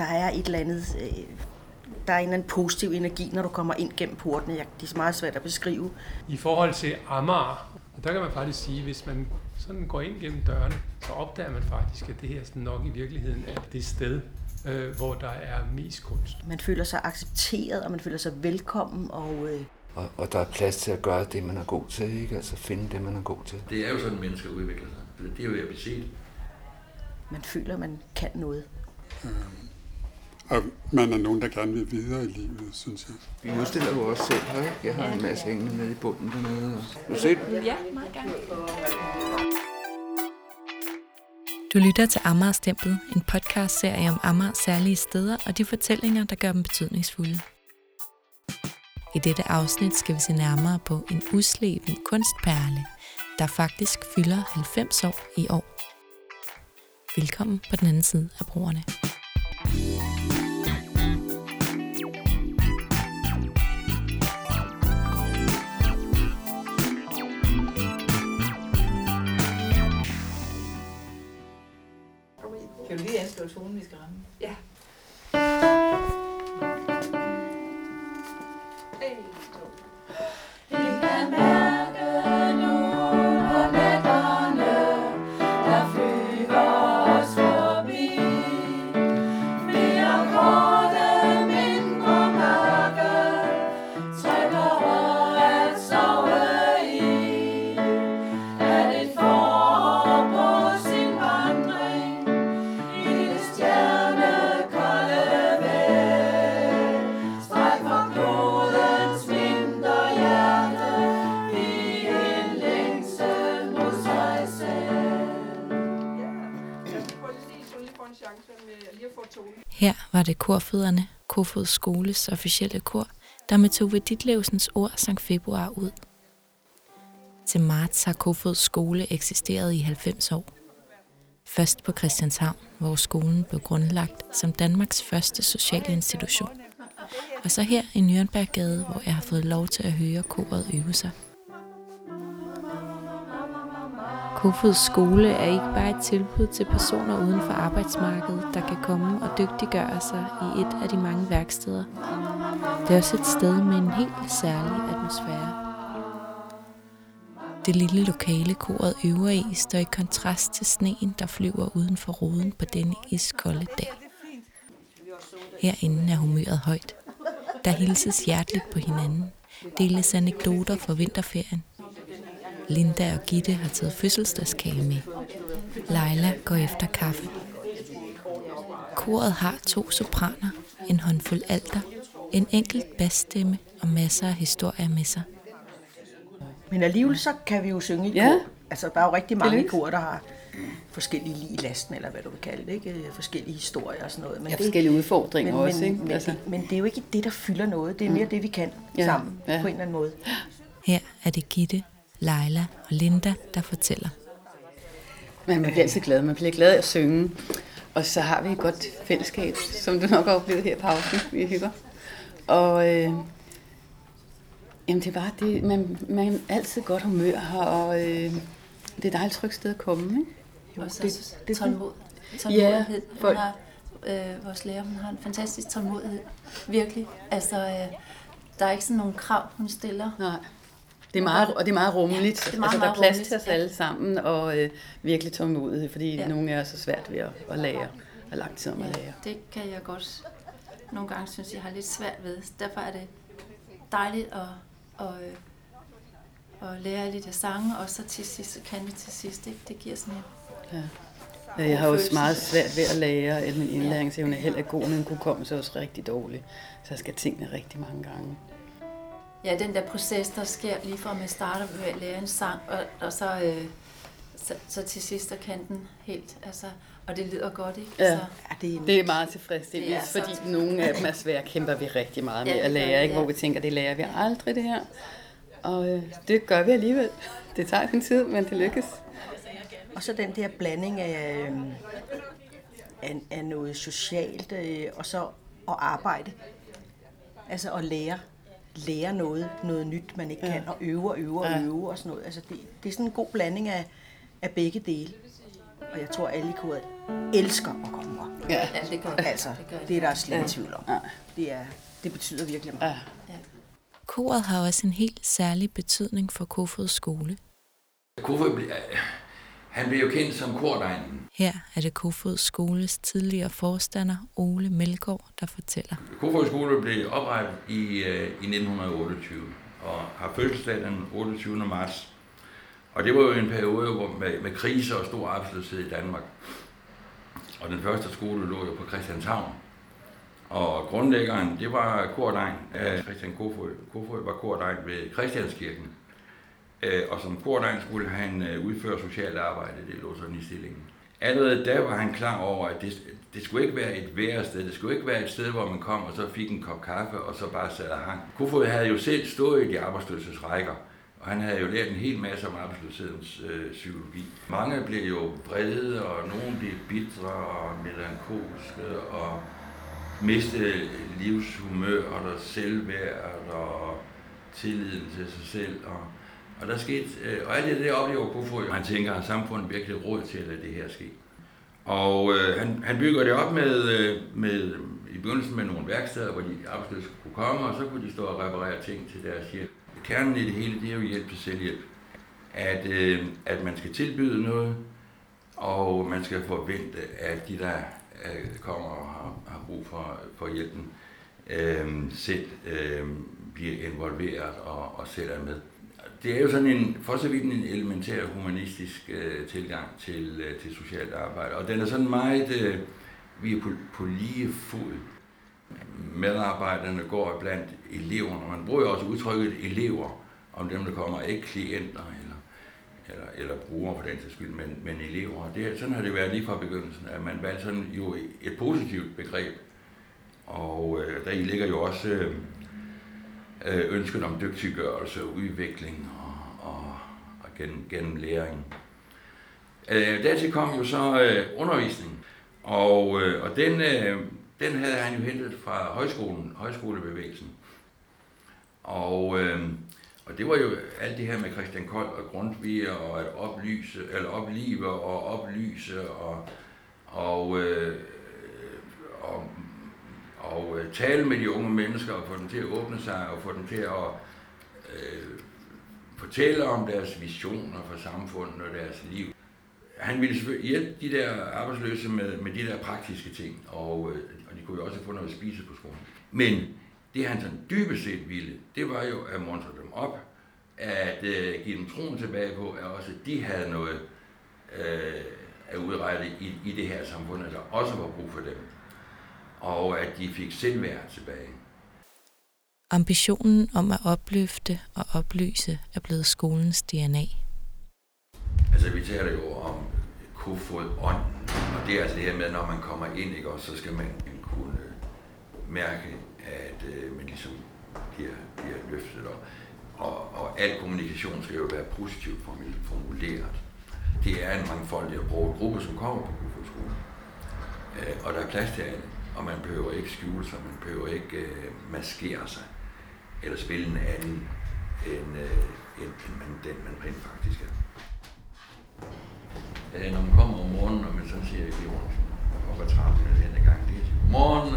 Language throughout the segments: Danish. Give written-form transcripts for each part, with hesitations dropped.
der er et eller andet, der er en eller anden positiv energi, når du kommer ind gennem portene. Det er meget svært at beskrive. I forhold til Amager, der kan man faktisk sige, hvis man sådan går ind gennem dørene, så opdager man faktisk, at det her nok i virkeligheden er det sted, hvor der er mest kunst. Man føler sig accepteret, og man føler sig velkommen, og der er plads til at gøre det, man er god til, ikke? Altså finde det, man er god til. Det er jo sådan, mennesker udvikler sig. Det er jo beset. Man føler, man kan noget. Og man er nogen, der gerne vil videre i livet, synes jeg. Vi udstiller jo også selv her, ikke? Jeg har en masse hængende nede i bunden dernede. Vil du se den? Ja, meget gerne. Du lytter til Amagerstempel, en podcastserie om Amagers særlige steder og de fortællinger, der gør dem betydningsfulde. I dette afsnit skal vi se nærmere på en usleben kunstperle, der faktisk fylder 90 år i år. Velkommen på den anden side af broerne. Kan du lige anslå tonen, vi skal ramme? Ja. Her var det korfødderne, Kofoeds Skoles officielle kor, der med Tove Ditlevsens ord sang februar ud. Til marts har Kofoeds Skole eksisteret i 90 år. Først på Christianshavn, hvor skolen blev grundlagt som Danmarks første sociale institution. Og så her i Nürnberggade, hvor jeg har fået lov til at høre koret øve sig. Kofoeds Skole er ikke bare et tilbud til personer uden for arbejdsmarkedet, der kan komme og dygtiggøre sig i et af de mange værksteder. Det er også et sted med en helt særlig atmosfære. Det lille lokale koret øver i står i kontrast til sneen, der flyver uden for ruden på denne iskolde dag. Herinde er humøret højt. Der hilses hjerteligt på hinanden, deles anekdoter fra vinterferien. Linda og Gitte har taget fødselsdagskage med. Leila går efter kaffe. Koret har 2 sopraner, en håndfuld alter, en enkelt basstemme og masser af historier med sig. Men alligevel så kan vi jo synge i kor. Ja. Altså, der er jo rigtig mange kor, der har forskellige lig i lasten, eller hvad du vil kalde det, ikke? Forskellige historier og sådan noget. Men ja, forskellige udfordringer også, ikke? Altså. Men det er jo ikke det, der fylder noget. Det er mere det, vi kan sammen på en eller anden måde. Her er det Gitte, Leila og Linda, der fortæller. Man bliver altid glad. Man bliver glad at synge. Og så har vi et godt fællesskab, som du nok har oplevet her i pausen. Vi hygger. Og jamen det er bare det. Man er altid godt humør her, og det er et dejligt trygt sted at komme. Ikke? Jo, og så det tålmodighed. Vores lærer, hun har en fantastisk tålmodighed. Virkelig. Altså, der er ikke sådan nogle krav, hun stiller. Nej. Det er meget, og det er meget rummeligt. Ja, er meget, altså, der er plads til os alle sammen, og virkelig tålmodighed, fordi nogle er så svært ved at lære, og lang tid om at lære. Det kan jeg godt nogle gange synes, jeg har lidt svært ved. Derfor er det dejligt at lære lidt af sange, og så til sidst, så kan det til sidst. Det giver sådan en jeg har også meget svært ved at lære, at min indlæringsevne er heller god, men kunne komme så også rigtig dårligt. Så jeg skal tingene rigtig mange gange. Ja, den der proces, der sker lige fra man starter med at lære en sang, og så til sidst, der kan den helt, altså, og det lyder godt, ikke? Ja, altså, det er meget tilfredsstillende, fordi nogle af dem er svære, kæmper vi rigtig meget med at lære, ikke? Hvor vi tænker, det lærer vi aldrig det her, og det gør vi alligevel. Det tager sin tid, men det lykkes. Og så den der blanding af noget socialt, og så at arbejde, altså at lære noget nyt, man ikke kan, og øve og øve og sådan noget. Altså det er sådan en god blanding af begge dele. og jeg tror, alle i koret elsker at komme her. Ja, det gør det. Altså, det er der slet ingen tvivl om. Ja. Det betyder virkelig meget. Ja. Koret har også en helt særlig betydning for Kofoeds Skole. Han blev jo kendt som kordegnen. Her er det Kofoeds Skoles tidligere forstander, Ole Melgaard, der fortæller. Kofoeds Skole blev oprettet i 1928 og har fødselsdag den 28. marts. Og det var jo en periode hvor med kriser og stor arbejdsløshed i Danmark. Og den første skole lå jo på Christianshavn. Og grundlæggeren, det var kordegn af Christian Kofoed. Kofoed var kordegn ved Christianskirken. Og som kordegn skulle han udføre socialt arbejde, det lå sådan i stillingen. Allerede da var han klar over, at det skulle ikke være et værested. Det skulle ikke være et sted, hvor man kom og så fik en kop kaffe og så bare sad og hang. Kofoed havde jo selv stået i de arbejdsløses rækker, og han havde jo lært en hel masse om arbejdsløshedens psykologi. Mange blev jo vrede, og nogle blev bitre og melankolske, og mistede livshumør og deres selvværd og tilliden til sig selv. Og der skete, og alt det oplever Kofoed, og han tænker, at samfundet virkelig råd til at lade det her ske. Og han bygger det op med i begyndelsen med nogle værksteder, hvor de arbejdsløse kunne komme, og så kunne de stå og reparere ting til deres hjem. Kernen i det hele, det er jo hjælp til selvhjælp. At man skal tilbyde noget, og man skal forvente, at de der kommer og har brug for hjælpen, selv bliver involveret og selv er med. Det er jo sådan for så vidt en elementær humanistisk tilgang til socialt arbejde, og den er sådan meget, vi er på lige fod. Medarbejderne går blandt eleverne, man bruger jo også udtrykket elever om dem, der kommer, ikke klienter eller brugere for den sags skyld, men elever. Sådan har det været lige fra begyndelsen, at man valgte sådan jo et positivt begreb, og der ligger jo også ønsket om dygtiggørelse, udvikling og gennem læring. Dertil kom jo så undervisning, og den havde han jo hentet fra højskolebevægelsen. Og det var jo alt det her med Christian Kold og Grundtvig og at oplive og oplyse og tale med de unge mennesker og få dem til at åbne sig og få dem til at fortælle om deres visioner for samfundet og deres liv. Han ville hjælpe de der arbejdsløse med de der praktiske ting, og de kunne jo også få noget at spise på skolen. Men det han sådan dybest set ville, det var jo at muntre dem op, at give dem troen tilbage på, at også de havde noget at udrette i det her samfund, der også var brug for dem. Og at de fik selvværd tilbage. Ambitionen om at opløfte og oplyse er blevet skolens DNA. Altså vi taler jo om Kofoed-ånden, og det er altså det her med, når man kommer ind, ikke, og så skal man kunne mærke, at man ligesom bliver løftet op. Og al kommunikation skal jo være positivt formuleret. Det er en mangfoldig og broget gruppe, som kommer på Kofoed-skolen, og der er plads til alle. Og man behøver ikke skjule sig, man behøver ikke maskere sig, eller spille en anden, end den man rent faktisk er. Når man kommer om morgenen, og man så siger i jorden, op ad trappen eller den gang, det er morgen,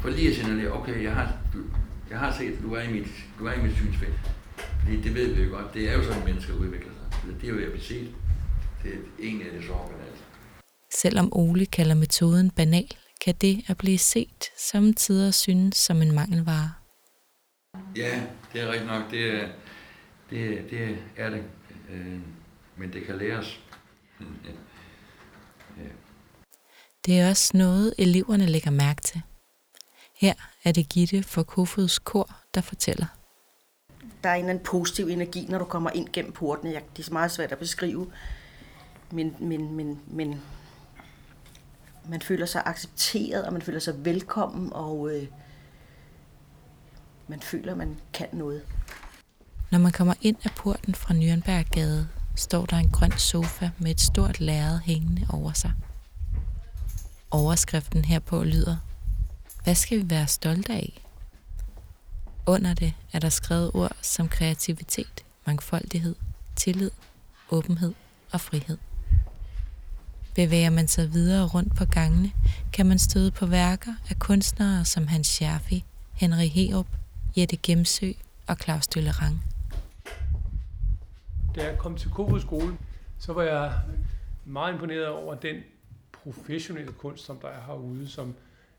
for lige at signalere, okay, jeg har set, at du er i mit synsfelt. Fordi det ved vi jo godt, det er jo sådan, mennesker udvikler sig. Det er jo ved at blive set. Det er egentlig det sårbare, altså. Selvom Ole kalder metoden banal, kan det at blive set sommetider synes som en mangelvare. Ja, det er rigtig nok. Det er det. Men det kan læres. Ja. Det er også noget, eleverne lægger mærke til. Her er det Gitte fra Kofoeds Kor, der fortæller. Der er en eller anden positiv energi, når du kommer ind gennem portene. Det er meget svært at beskrive, men man føler sig accepteret, og man føler sig velkommen, og man føler, man kan noget. Når man kommer ind af porten fra Nürnberggade, står der en grøn sofa med et stort lærred hængende over sig. Overskriften herpå lyder: Hvad skal vi være stolte af? Under det er der skrevet ord som kreativitet, mangfoldighed, tillid, åbenhed og frihed. Bevæger man sig videre rundt på gangene, kan man støde på værker af kunstnere som Hans Scherfig, Henrik Heerup, Jette Gemsø og Claus Dillerang. Da jeg kom til Kofoeds Skole, så var jeg meget imponeret over den professionelle kunst, som der er herude, som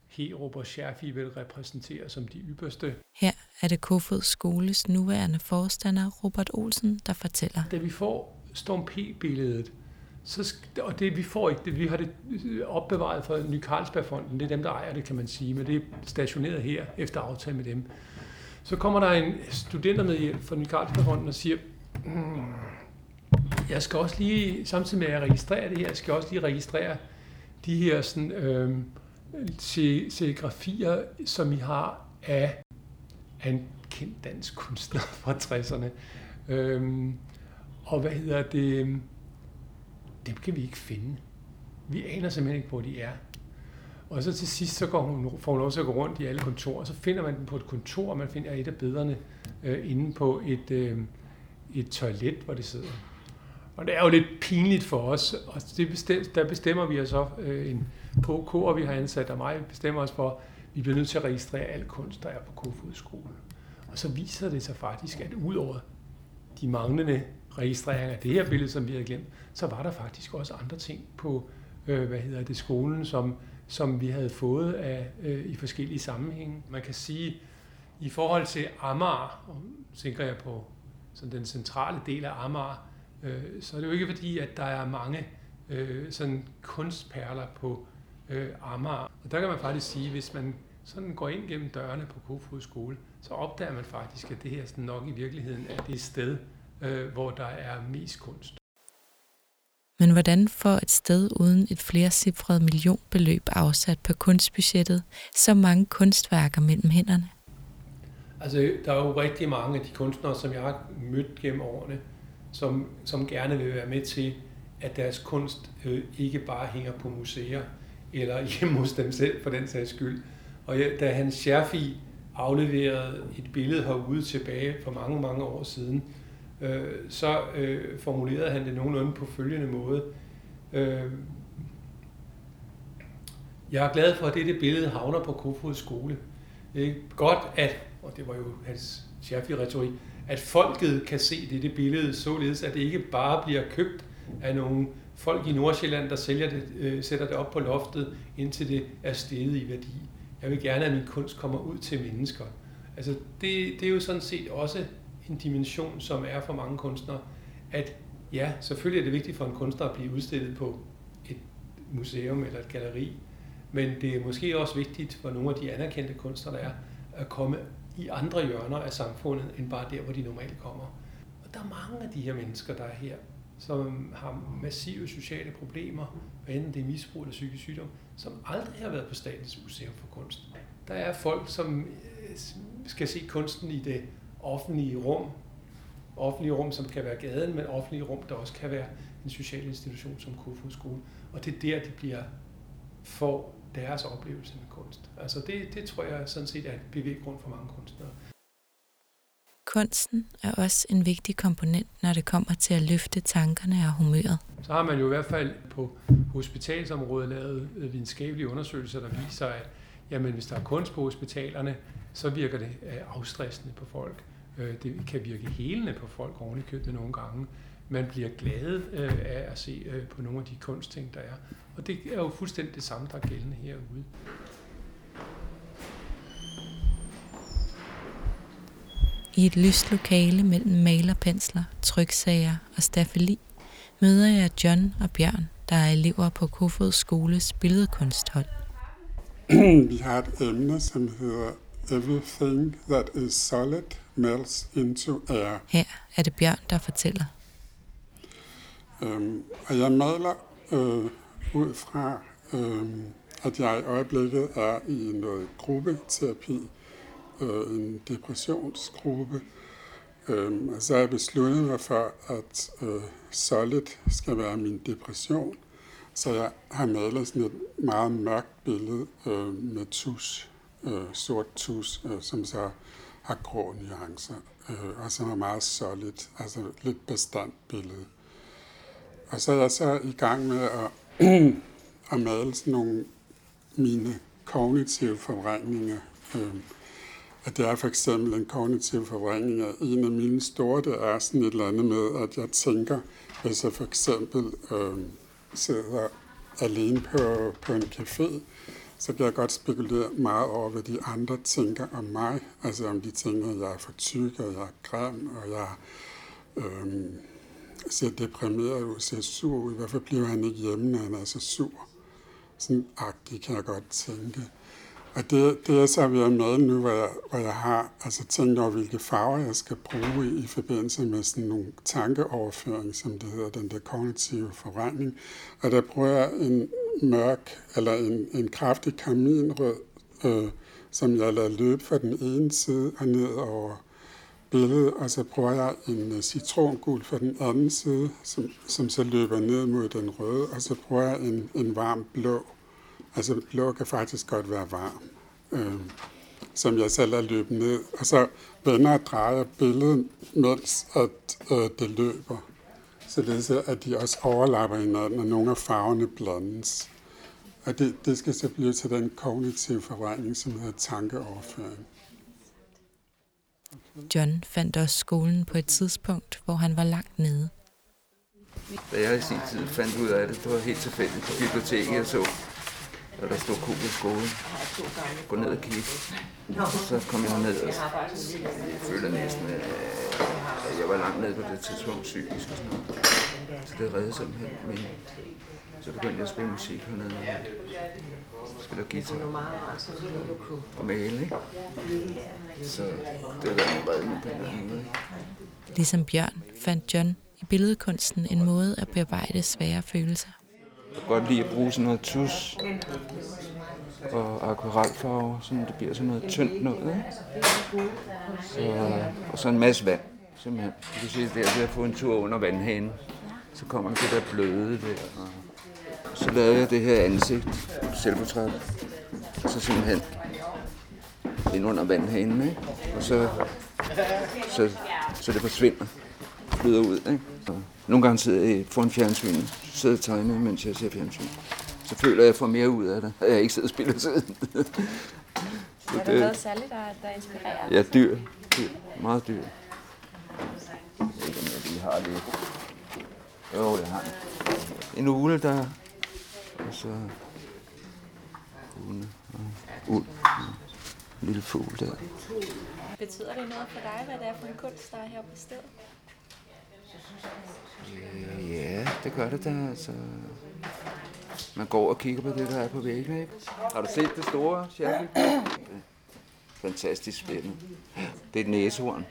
Heerup og Scherfig vil repræsentere som de ypperste. Her er det Kofoeds Skoles nuværende forstander Robert Olsen, der fortæller. Da vi får Storm P-billedet, og det vi får ikke, vi har det opbevaret fra Ny-Karlsbergfonden, det er dem, der ejer det, kan man sige, men det er stationeret her efter aftale med dem. Så kommer der en studentermedhjælp fra Ny-Karlsbergfonden og siger, jeg skal også lige, samtidig med at jeg registrerer det her, jeg skal også lige registrere de her sådan, serigrafier, som I har af en kendt dansk kunstner fra 60'erne. Og hvad hedder det? Dem kan vi ikke finde. Vi aner simpelthen ikke, hvor de er. Og så til sidst, så får hun lov til at gå rundt i alle kontorer, og så finder man dem på et kontor, og man finder et af bederne inde på et toilet, hvor det sidder. Og det er jo lidt pinligt for os, og der bestemmer vi os så en PK, og vi har ansat, og mig bestemmer os for, at vi bliver nødt til at registrere al kunst, der er på Kofoeds Skole. Og så viser det sig faktisk, at udover de manglende registreringer af det her billede, som vi havde glemt, så var der faktisk også andre ting på skolen, som vi havde fået af i forskellige sammenhænge. Man kan sige, i forhold til Amager, og tænker jeg på sådan den centrale del af Amager, så er det jo ikke fordi, at der er mange sådan kunstperler på Amager. Og der kan man faktisk sige, at hvis man sådan går ind gennem dørene på Kofoeds Skole, så opdager man faktisk, at det her sådan nok i virkeligheden er det sted, hvor der er mest kunst. Men hvordan får et sted uden et flercifret millionbeløb afsat på kunstbudgettet så mange kunstværker mellem hænderne? Altså, der er jo rigtig mange af de kunstnere, som jeg har mødt gennem årene, som gerne vil være med til, at deres kunst ikke bare hænger på museer, eller hjemme hos dem selv, for den sags skyld. Og da Hans Scherfig afleverede et billede herude tilbage for mange, mange år siden, så formulerede han det nogenlunde på følgende måde. Jeg er glad for, at dette billede havner på Kofoeds Skole. Det er godt, at, og det var jo Hans Scherfig-retorik, at folket kan se dette billede, således at det ikke bare bliver købt af nogle folk i Nordsjælland, der sælger det, sætter det op på loftet, indtil det er steget i værdi. Jeg vil gerne, at min kunst kommer ud til mennesker. Altså, det er jo sådan set også en dimension, som er for mange kunstnere, at ja, selvfølgelig er det vigtigt for en kunstner at blive udstillet på et museum eller et galleri, men det er måske også vigtigt for nogle af de anerkendte kunstnere, der er, at komme i andre hjørner af samfundet, end bare der, hvor de normalt kommer. Og der er mange af de her mennesker, der er her, som har massive sociale problemer, hvad enten det er misbrug eller psykisk sygdom, som aldrig har været på Statens Museum for Kunst. Der er folk, som skal se kunsten i det offentlige rum. Offentlige rum, som kan være gaden, men offentlige rum, der også kan være en social institution som Kofoeds Skole. Og det er der, de får deres oplevelse med kunst. Altså det tror jeg sådan set er et bevæggrund for mange kunstnere. Kunsten er også en vigtig komponent, når det kommer til at løfte tankerne og humøret. Så har man jo i hvert fald på hospitalsområdet lavet videnskabelige undersøgelser, der viser, at jamen, hvis der er kunst på hospitalerne, så virker det afstressende på folk. Det kan virke helende på folk ovenikøbet nogle gange. Man bliver glad af at se på nogle af de kunstting, der er. Og det er jo fuldstændig det samme, der er gældende herude. I et lyst lokale mellem malerpensler, tryksager og staffeli møder jeg John og Bjørn, der er elever på Kofoeds Skoles billedkunsthold. Vi har et emne, som hedder Everything that is solid melts into air. Her er det Bjørn, der fortæller. Og jeg maler ud fra, at jeg i øjeblikket er i noget gruppeterapi, en depressionsgruppe. Og så har jeg besluttet mig for, at solid skal være min depression. Så jeg har malet sådan et meget mørkt billede med tusch, sort tusch, som så har grå nuancer, og som er meget solidt, altså lidt bestandt billede. Og så er jeg så i gang med at og malet nogle mine kognitive forvrængninger. At det er for eksempel en kognitiv forvrængning, og en af mine store, det er sådan et eller andet med, at jeg tænker, hvis jeg for eksempel sidder alene på en café, så kan jeg godt spekulere meget over, hvad de andre tænker om mig. Altså om de tænker, at jeg er for tyk, og jeg er grim, og jeg ser deprimeret ud, ser sur ud. Hvorfor bliver han ikke hjemme, når han er så sur? Sådan agtigt kan jeg godt tænke. Og det er så ved at møde nu, hvor jeg har altså tænkt over, hvilke farver jeg skal bruge i forbindelse med sådan nogle tankeoverføring, som det hedder, den der kognitive forvrængning. Og der bruger jeg en mørk, eller en kraftig karminrød, som jeg lader løbe fra den ene side og ned over billedet, og så bruger jeg en citrongul fra den anden side, som så løber ned mod den røde, og så bruger jeg en varm blå. Altså blå kan faktisk godt være varm, som jeg selv har løbet ned. Og så vender og drejer billedet, mens at, det løber. Så det er, at de også overlapper hinanden, og nogle af farverne blandes. Og det skal så blive til den kognitive forvrængning, som hedder tankeoverføring. John fandt også skolen på et tidspunkt, hvor han var langt nede. Da jeg i sin tid fandt ud af det, det var helt tilfældigt på biblioteket, jeg så. Og der stod Kofoeds Skole. Gå ned og kigge. Så kom jeg ned, og jeg følte næsten, at jeg var langt nede på det tidspunkt psykisk. Så det reddede simpelthen. Men så begyndte jeg at spille musik hernede. Og spille guitar. Og male, ikke? Så det var en redning på en eller anden måde. Ligesom Bjørn fandt John i billedkunsten en måde at bearbejde svære følelser. Jeg kan godt lide at bruge sådan noget tus og akvarelfarver, så det bliver sådan noget tyndt noget. Og så en masse vand, simpelthen. Du kan sige, at det er ved at få en tur under vandhanen. Så kommer det der bløde der. Og så lavede jeg det her ansigt, selvportræt. Og så simpelthen ind under vandhanen, ikke? Og så det forsvinder. Flyder ud, ikke? Og nogle gange sidder jeg foran fjernsynet. Sidder og tegner, mens jeg ser fjernsyn. Så føler jeg, at jeg får mere ud af det. Jeg ikke sidder og spiller siden. Er der noget særligt, der inspirerer? Ja, dyr. Meget dyr. Jeg ved ikke, om jeg lige har det. Jo, jeg har det. En ugle, der... Og så... Hunde og uld. En lille fugl der. Betyder det noget for dig, hvad det er for en kunst, der er heroppe på stedet? Ja, det gør det da. Altså. Man går og kigger på det, der er på væggene, ikke? Har du set det store, Scherfig? Fantastisk spændende. Det er et næsehorn.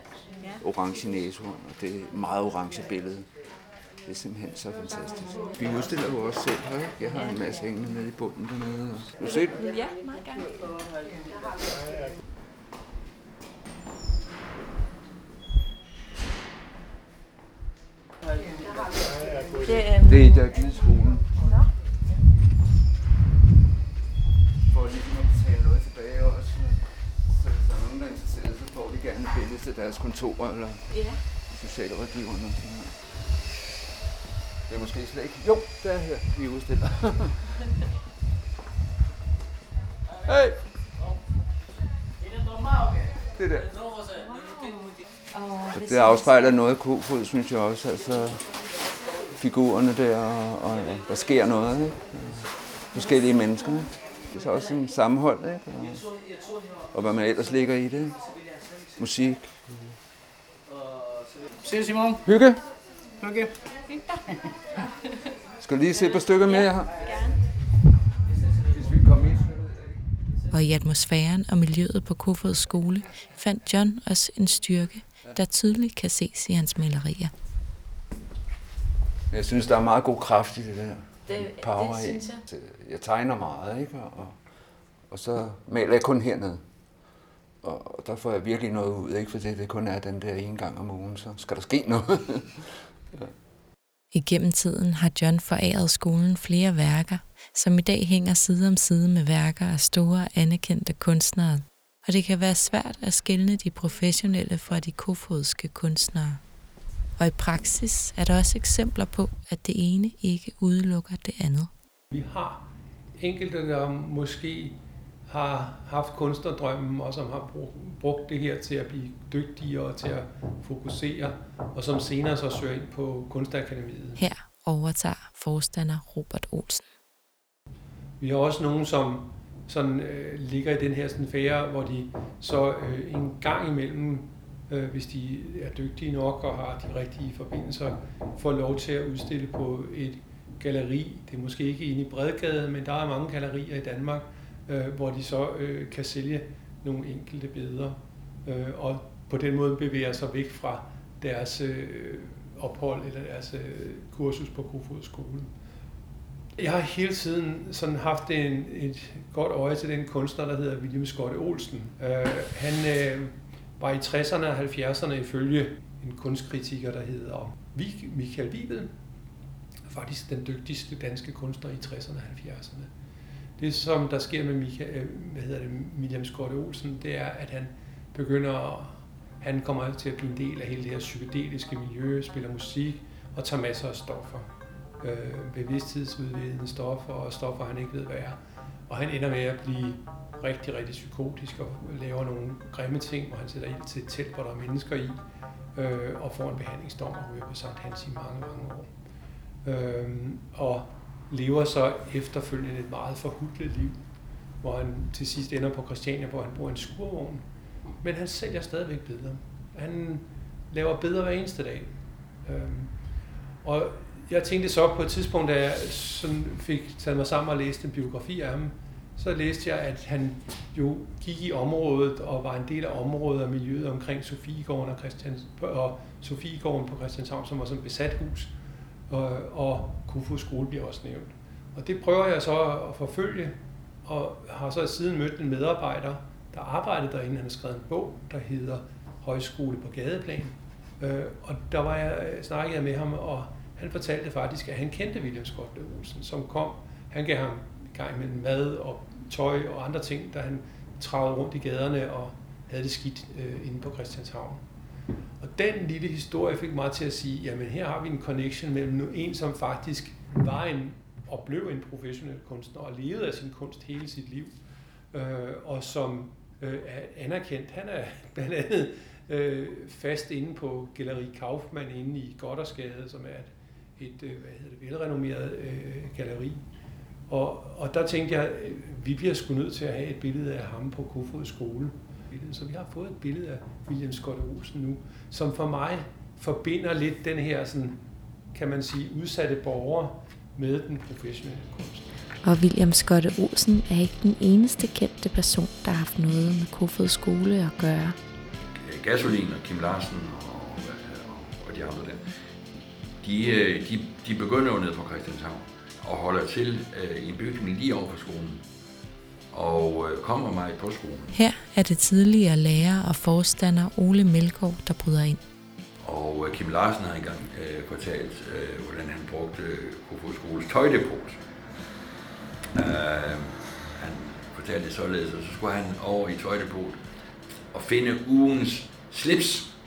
Orange næsehorn, og det er et meget orange billede. Det er simpelthen så fantastisk. Vi udstiller jo også selv her, ikke? Jeg har en masse hængende nede i bunden dernede. Vil du se det? Ja, meget gerne. Det er der givet skolen. For ligesom at betale noget tilbage også, så hvis der er nogen, der er interesseret, så får de gerne et billede til deres kontor eller sociale rådgiverne og sådan noget. Det er måske slet ikke... Jo, det er her, vi udstiller. Hey! Det der. Så det afspejler noget af Kofoed, synes jeg også. Altså figurerne der, og ja, der sker noget, ikke? Forskellige mennesker. Det er så også en sammenhold, ikke? Og hvad man ellers ligger i det. Musik. Ses i morgen. Hygge. Hygge. Skal lige se et par stykker mere, jeg har? Og i atmosfæren og miljøet på Kofoeds Skole fandt John også en styrke, der tydeligt kan ses i hans malerier. Jeg synes, der er meget god kraft i det der. Power det synes jeg. Jeg tegner meget, ikke? Og så maler jeg kun hernede. Og der får jeg virkelig noget ud, ikke? Fordi det kun er den der ene gang om ugen, så skal der ske noget. Ja. Igennem tiden har John foræret skolen flere værker, som i dag hænger side om side med værker af store, anerkendte kunstnere. Og det kan være svært at skelne de professionelle fra de kofodske kunstnere. Og i praksis er der også eksempler på, at det ene ikke udelukker det andet. Vi har enkelte, der måske har haft kunstnerdrømmen, og som har brugt det her til at blive dygtigere og til at fokusere, og som senere så søger ind på Kunstakademiet. Her overtager forstander Robert Olsen. Vi har også nogen, som sådan, ligger i den her sfære, hvor de så en gang imellem, hvis de er dygtige nok og har de rigtige forbindelser, får lov til at udstille på et galeri. Det er måske ikke inde i Bredgade, men der er mange gallerier i Danmark, hvor de så kan sælge nogle enkelte billeder, og på den måde bevæger sig væk fra deres ophold eller deres kursus på Kofoeds Skole. Jeg har hele tiden sådan haft et godt øje til den kunstner, der hedder William Skotte Olsen. Han var i 60'erne og 70'erne ifølge en kunstkritiker, der hedder Michael Vibelin, faktisk den dygtigste danske kunstner i 60'erne og 70'erne. Det, som der sker med William Skotte Olsen, det er, at han kommer til at blive en del af hele det her psykedeliske miljø, spiller musik og tager masser af stoffer. Bevidsthedsudvidende stoffer og stoffer, han ikke ved, hvad er. Og han ender med at blive rigtig, rigtig psykotisk og laver nogle grimme ting, hvor han sætter ild til et telt, hvor der er mennesker i, og får en behandlingsdom og ryger på Sankt Hans i mange, mange år. Og lever så efterfølgende et meget forhutlet liv, hvor han til sidst ender på Christiania, hvor han bor i en skurvogn. Men han sælger stadigvæk billeder. Han laver billeder hver eneste dag. Og jeg tænkte så på et tidspunkt, da jeg sådan fik taget mig sammen og læste en biografi af ham, så læste jeg, at han jo gik i området og var en del af området og miljøet omkring Sofiegården og Sofiegården på Christianshavn, som var som besat hus, og Kofoeds Skole bliver også nævnt. Og det prøver jeg så at forfølge, og har så siden mødt en medarbejder, der arbejdede derinde. Han har skrevet en bog, der hedder Højskole på gadeplan, og der var snakkede jeg med ham, og han fortalte faktisk, at han kendte William Skotte Olsen, som kom. Han gav ham i gang med mad og tøj og andre ting, da han travede rundt i gaderne og havde det skidt inde på Christianshavn. Og den lille historie fik mig til at sige, jamen her har vi en connection mellem en, som faktisk var og blev en professionel kunstner og levede af sin kunst hele sit liv, og som er anerkendt. Han er blandt andet fast inde på Galerie Kaufmann inde i Gothersgade, som er et velrenommeret galleri. Og der tænkte jeg, vi bliver sgu nødt til at have et billede af ham på Kofoeds Skole. Så vi har fået et billede af William Skotte Olsen nu, som for mig forbinder lidt den her, sådan, kan man sige, udsatte borger med den professionelle kunst. Og William Skotte Olsen er ikke den eneste kendte person, der har haft noget med Kofoeds Skole at gøre. Gasolin og Kim Larsen og de andre der. De begynder jo nede på Christianshavn og holder til i en bygning lige over for skolen og kommer mig på skolen. Her er det tidligere lærer og forstander Ole Melgaard, der bryder ind. Og Kim Larsen har engang fortalt, hvordan han brugte Kofoeds Skoles tøjdepot. Han fortalte det således, og så skulle han over i tøjdepot og finde ugens slips.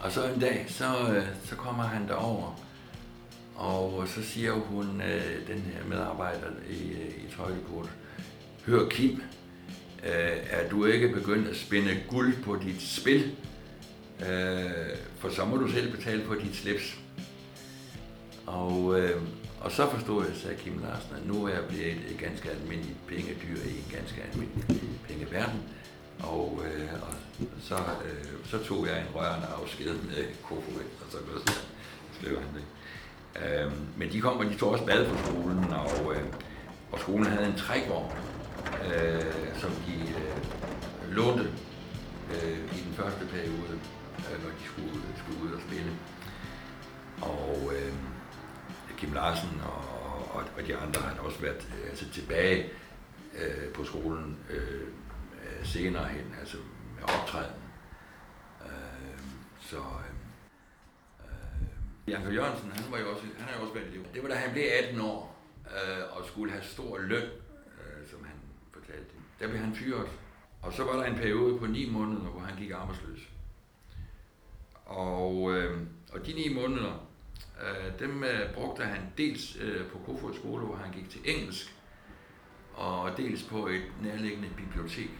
Og så en dag, så kommer han derover, og så siger hun, den her medarbejder i tøjdekortet, hør Kim, er du ikke begyndt at spænde guld på dit spil? For så må du selv betale for dit slips. Og så forstod jeg, sagde Kim Larsen, at nu er jeg blevet et ganske almindeligt pengedyr i en ganske almindelig pengeverden. Og så tog jeg en rørende afsked med Kofoed, og så skrev han det. Men de kom, og de tog også bad på skolen, og skolen havde en trækvogn, som de lånte i den første periode, når de skulle ud og spille. Og Kim Larsen og de andre har også været tilbage på skolen senere hen, altså med optræden. Anker Jørgensen, han har jo også været elev. Det var da han blev 18 år og skulle have stor løn, som han fortalte. Der blev han fyret, og så var der en periode på 9 måneder, hvor han gik arbejdsløs. Og de 9 måneder, Dem brugte han dels på Kofoeds Skole, hvor han gik til engelsk, og dels på et nærliggende bibliotek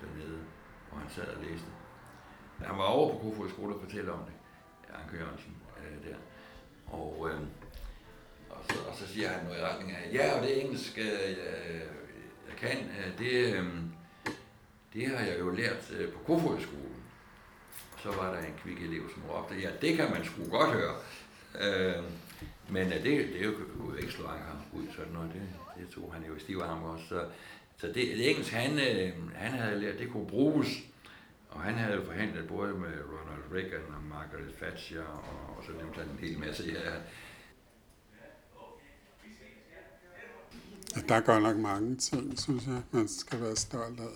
dernede, hvor han sad og læste. Han var over på Kofoeds Skole og fortæller om det, Anker Jørgensen der. Og så siger han noget i retning af, ja, og det er engelsk, jeg kan. Det har jeg jo lært på Kofoeds Skole. Så var der en kvik elev, som råbte, ja, det kan man sgu godt høre. Men det er jo ikke slå Anker ud, sådan noget. Det tog han jo i stiv arm også. Så det engelsk, han havde lært, det kunne bruges. Og han havde forhandlet både med Ronald Reagan og Margaret Thatcher, og så nævnte han en hel masse. Ja. Der er godt nok mange ting, synes jeg, man skal være stolt af.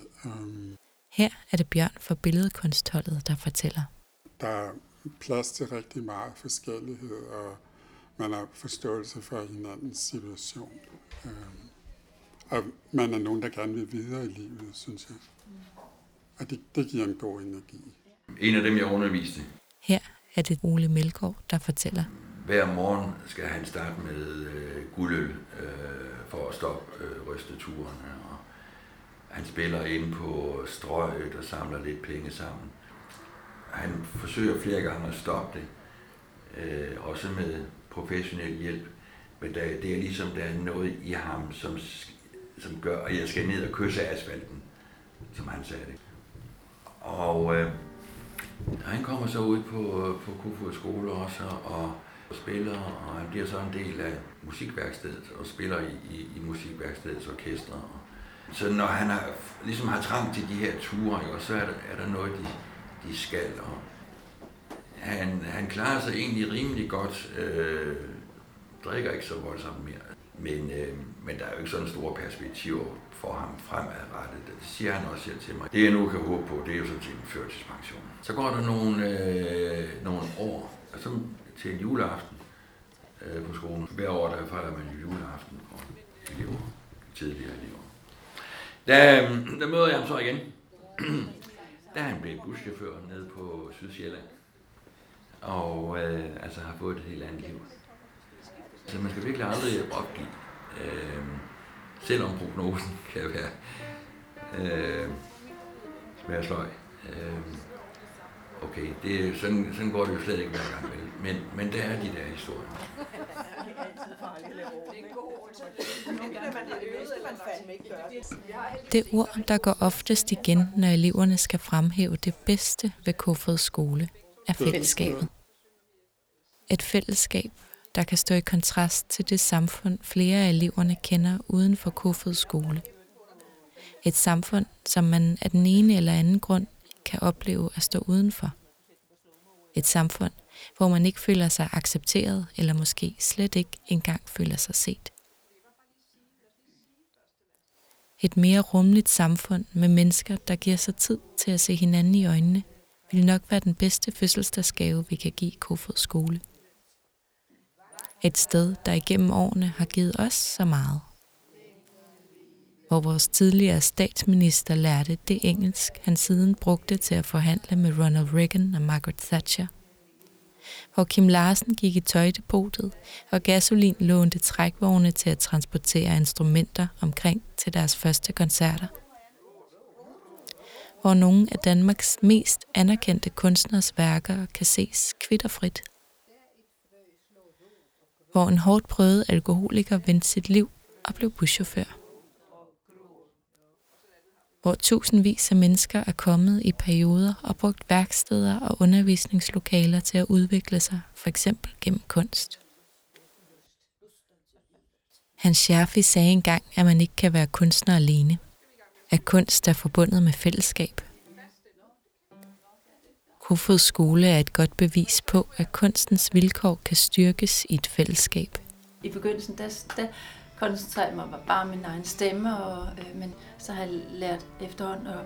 Her er det Bjørn fra Billedkunstholdet, der fortæller. Der er plads til rigtig meget forskellighed, og man har forståelse for hinandens situation. Og man er nogen, der gerne vil videre i livet, synes jeg. Og det giver en god energi. En af dem, jeg underviste. Her er det Ole Melgaard, der fortæller. Hver morgen skal han starte med guldøl for at stoppe rysteturene. Og han spiller inde på strøget og samler lidt penge sammen. Han forsøger flere gange at stoppe det, også med professionel hjælp. Men det er ligesom, der er noget i ham, som gør, at jeg skal ned og kysse asfalten, som han sagde det. Og han kommer så ud på Kofoeds Skole også og spiller, og han bliver så en del af musikværkstedet og spiller i musikværkstedets orkester. Så når han ligesom har trang til de her ture, jo, så er der noget, de skal. Og han klarer sig egentlig rimelig godt, drikker ikke så voldsomt mere, men der er jo ikke sådan store perspektiver for ham fremadrettet. Det siger han også selv til mig. Det jeg nu kan håbe på, det er jo sådan set en førtidspension. Så går der nogle år, altså til en juleaften på skolen. Hver år der fejrer man juleaften og elever, tidligere elever. Der møder jeg ham så igen, da han blev buschauffør nede på Sydsjælland, og altså har fået et helt andet liv. Så man skal virkelig aldrig opgive, selvom prognosen kan være sløj. Okay, det, sådan går det jo slet ikke hver gang, men der er de der historier. Det ord, der går oftest igen, når eleverne skal fremhæve det bedste ved Kofoeds Skole, er fællesskabet. Et fællesskab, der kan stå i kontrast til det samfund, flere af eleverne kender uden for Kofoeds Skole. Et samfund, som man af den ene eller anden grund kan opleve at stå udenfor. Et samfund, hvor man ikke føler sig accepteret, eller måske slet ikke engang føler sig set. Et mere rummeligt samfund med mennesker, der giver sig tid til at se hinanden i øjnene, vil nok være den bedste fødselsdagsgave, vi kan give Kofoeds Skole. Et sted, der igennem årene har givet os så meget. Hvor vores tidligere statsminister lærte det engelsk, han siden brugte til at forhandle med Ronald Reagan og Margaret Thatcher. Hvor Kim Larsen gik i tøjdepotet, og Gasolin lånte trækvogne til at transportere instrumenter omkring til deres første koncerter. Hvor nogle af Danmarks mest anerkendte kunstners værker kan ses kvitterfrit. Hvor en hårdt prøvet alkoholiker vendte sit liv og blev buschauffør. Hvor tusindvis af mennesker er kommet i perioder og brugt værksteder og undervisningslokaler til at udvikle sig, f.eks. gennem kunst. Hans Scherfig sagde engang, at man ikke kan være kunstner alene. At kunst er forbundet med fællesskab. Kofoeds Skole er et godt bevis på, at kunstens vilkår kan styrkes i et fællesskab. I begyndelsen, der koncentrerede mig bare om min egen stemme, men så har jeg lært efterhånden at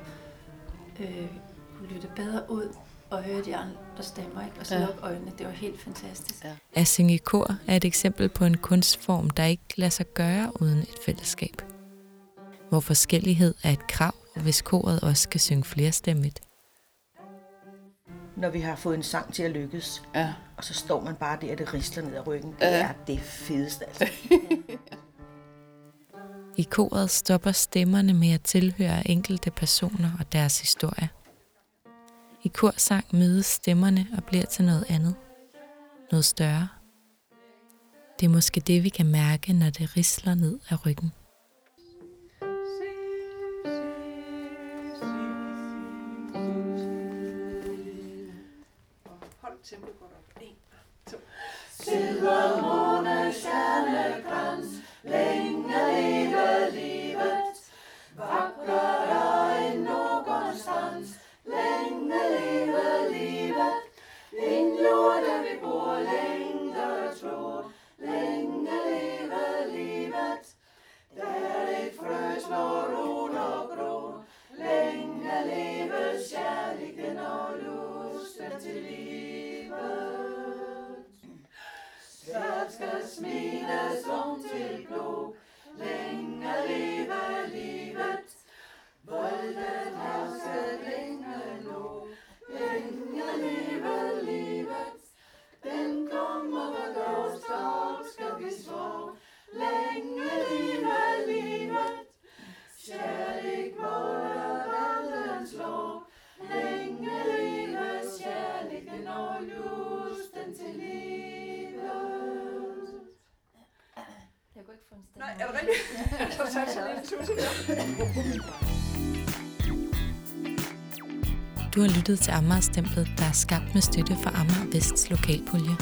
lytte bedre ud og høre de andre stemmer, ikke? Og slukke øjnene. Det var helt fantastisk. Ja. At synge i kor er et eksempel på en kunstform, der ikke lader sig gøre uden et fællesskab. Hvor forskellighed er et krav, hvis koret også skal synge flerstemmigt. når vi har fået en sang til at lykkes. Ja. Og så står man bare der, og det risler ned ad ryggen. Det er det fedeste, altså. I koret stopper stemmerne med at tilhøre enkelte personer og deres historie. I korsang mødes stemmerne og bliver til noget andet. Noget større. Det er måske det, vi kan mærke, når det risler ned ad ryggen. Du har lyttet til Amagerstemplet, der er skabt med støtte fra Amager Vests lokalpulje.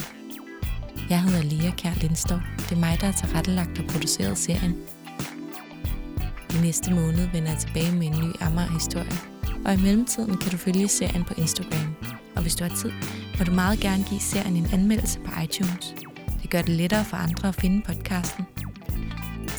Jeg hedder Lia Kjær Lindstor. Det er mig, der har tilrettelagt og produceret serien. I næste måned vender jeg tilbage med en ny Amager-historie. Og i mellemtiden kan du følge serien på Instagram. Og hvis du har tid, må du meget gerne give serien en anmeldelse på iTunes. Det gør det lettere for andre at finde podcasten.